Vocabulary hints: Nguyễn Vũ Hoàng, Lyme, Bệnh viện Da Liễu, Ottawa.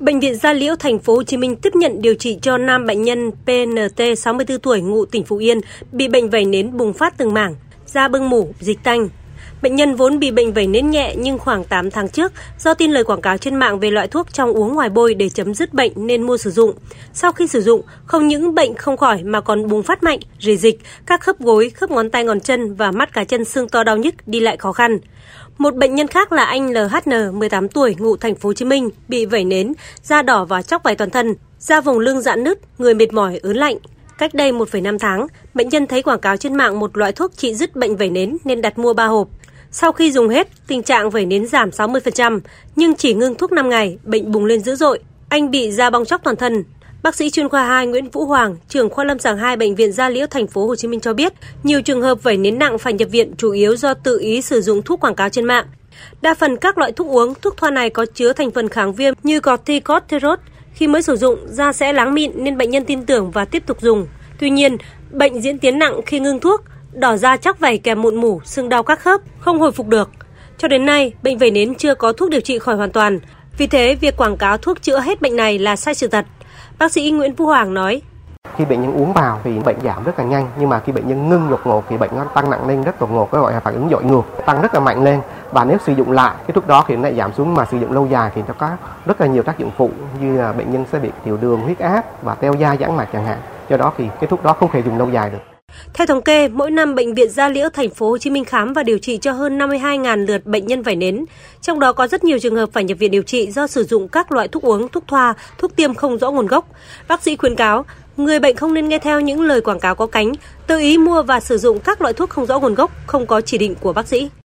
Bệnh viện Da Liễu thành phố Hồ Chí Minh tiếp nhận điều trị cho nam bệnh nhân PNT 64 tuổi ngụ tỉnh Phú Yên bị bệnh vẩy nến bùng phát từng mảng, da bưng mủ, dịch tanh. Bệnh nhân vốn bị bệnh vẩy nến nhẹ nhưng khoảng 8 tháng trước do tin lời quảng cáo trên mạng về loại thuốc trong uống ngoài bôi để chấm dứt bệnh nên mua sử dụng. Sau khi sử dụng, không những bệnh không khỏi mà còn bùng phát mạnh, rỉ dịch, các khớp gối, khớp ngón tay ngón chân và mắt cá chân sưng to đau nhức, đi lại khó khăn. Một bệnh nhân khác là anh LHN, 18 tuổi, ngụ thành phố Hồ Chí Minh, bị vẩy nến, da đỏ và chóc vảy toàn thân, da vùng lưng rạn nứt, người mệt mỏi, ớn lạnh. Cách đây 1,5 tháng, bệnh nhân thấy quảng cáo trên mạng một loại thuốc trị dứt bệnh vẩy nến nên đặt mua 3 hộp. Sau khi dùng hết, tình trạng vẩy nến giảm 60%, nhưng chỉ ngưng thuốc 5 ngày, bệnh bùng lên dữ dội. Anh bị da bong tróc toàn thân. Bác sĩ chuyên khoa 2 Nguyễn Vũ Hoàng, trưởng khoa lâm sàng 2 Bệnh viện Da Liễu thành phố Hồ Chí Minh cho biết, nhiều trường hợp vẩy nến nặng phải nhập viện chủ yếu do tự ý sử dụng thuốc quảng cáo trên mạng. Đa phần các loại thuốc uống, thuốc thoa này có chứa thành phần kháng viêm như corticosteroid. Khi mới sử dụng, da sẽ láng mịn nên bệnh nhân tin tưởng và tiếp tục dùng. Tuy nhiên, bệnh diễn tiến nặng khi ngưng thuốc, đỏ da chóc vảy kèm mụn mủ, sưng đau các khớp, không hồi phục được. Cho đến nay, bệnh vẩy nến chưa có thuốc điều trị khỏi hoàn toàn. Vì thế, việc quảng cáo thuốc chữa hết bệnh này là sai sự thật. Bác sĩ Nguyễn Vũ Hoàng nói: khi bệnh nhân uống vào thì bệnh giảm rất là nhanh, nhưng mà khi bệnh nhân ngưng đột ngột thì bệnh nó tăng nặng lên rất đột ngột, cái gọi là phản ứng dội ngược, tăng rất là mạnh lên. Và nếu sử dụng lại cái thuốc đó thì nó lại giảm xuống, mà sử dụng lâu dài thì nó có rất là nhiều tác dụng phụ, như là bệnh nhân sẽ bị tiểu đường, huyết áp và teo da giãn mạch chẳng hạn. Do đó thì cái thuốc đó không thể dùng lâu dài được. Theo thống kê, mỗi năm Bệnh viện Da Liễu thành phố Hồ Chí Minh khám và điều trị cho hơn 52.000 lượt bệnh nhân vẩy nến. Trong đó có rất nhiều trường hợp phải nhập viện điều trị do sử dụng các loại thuốc uống, thuốc thoa, thuốc tiêm không rõ nguồn gốc. Bác sĩ khuyến cáo người bệnh không nên nghe theo những lời quảng cáo có cánh, tự ý mua và sử dụng các loại thuốc không rõ nguồn gốc, không có chỉ định của bác sĩ.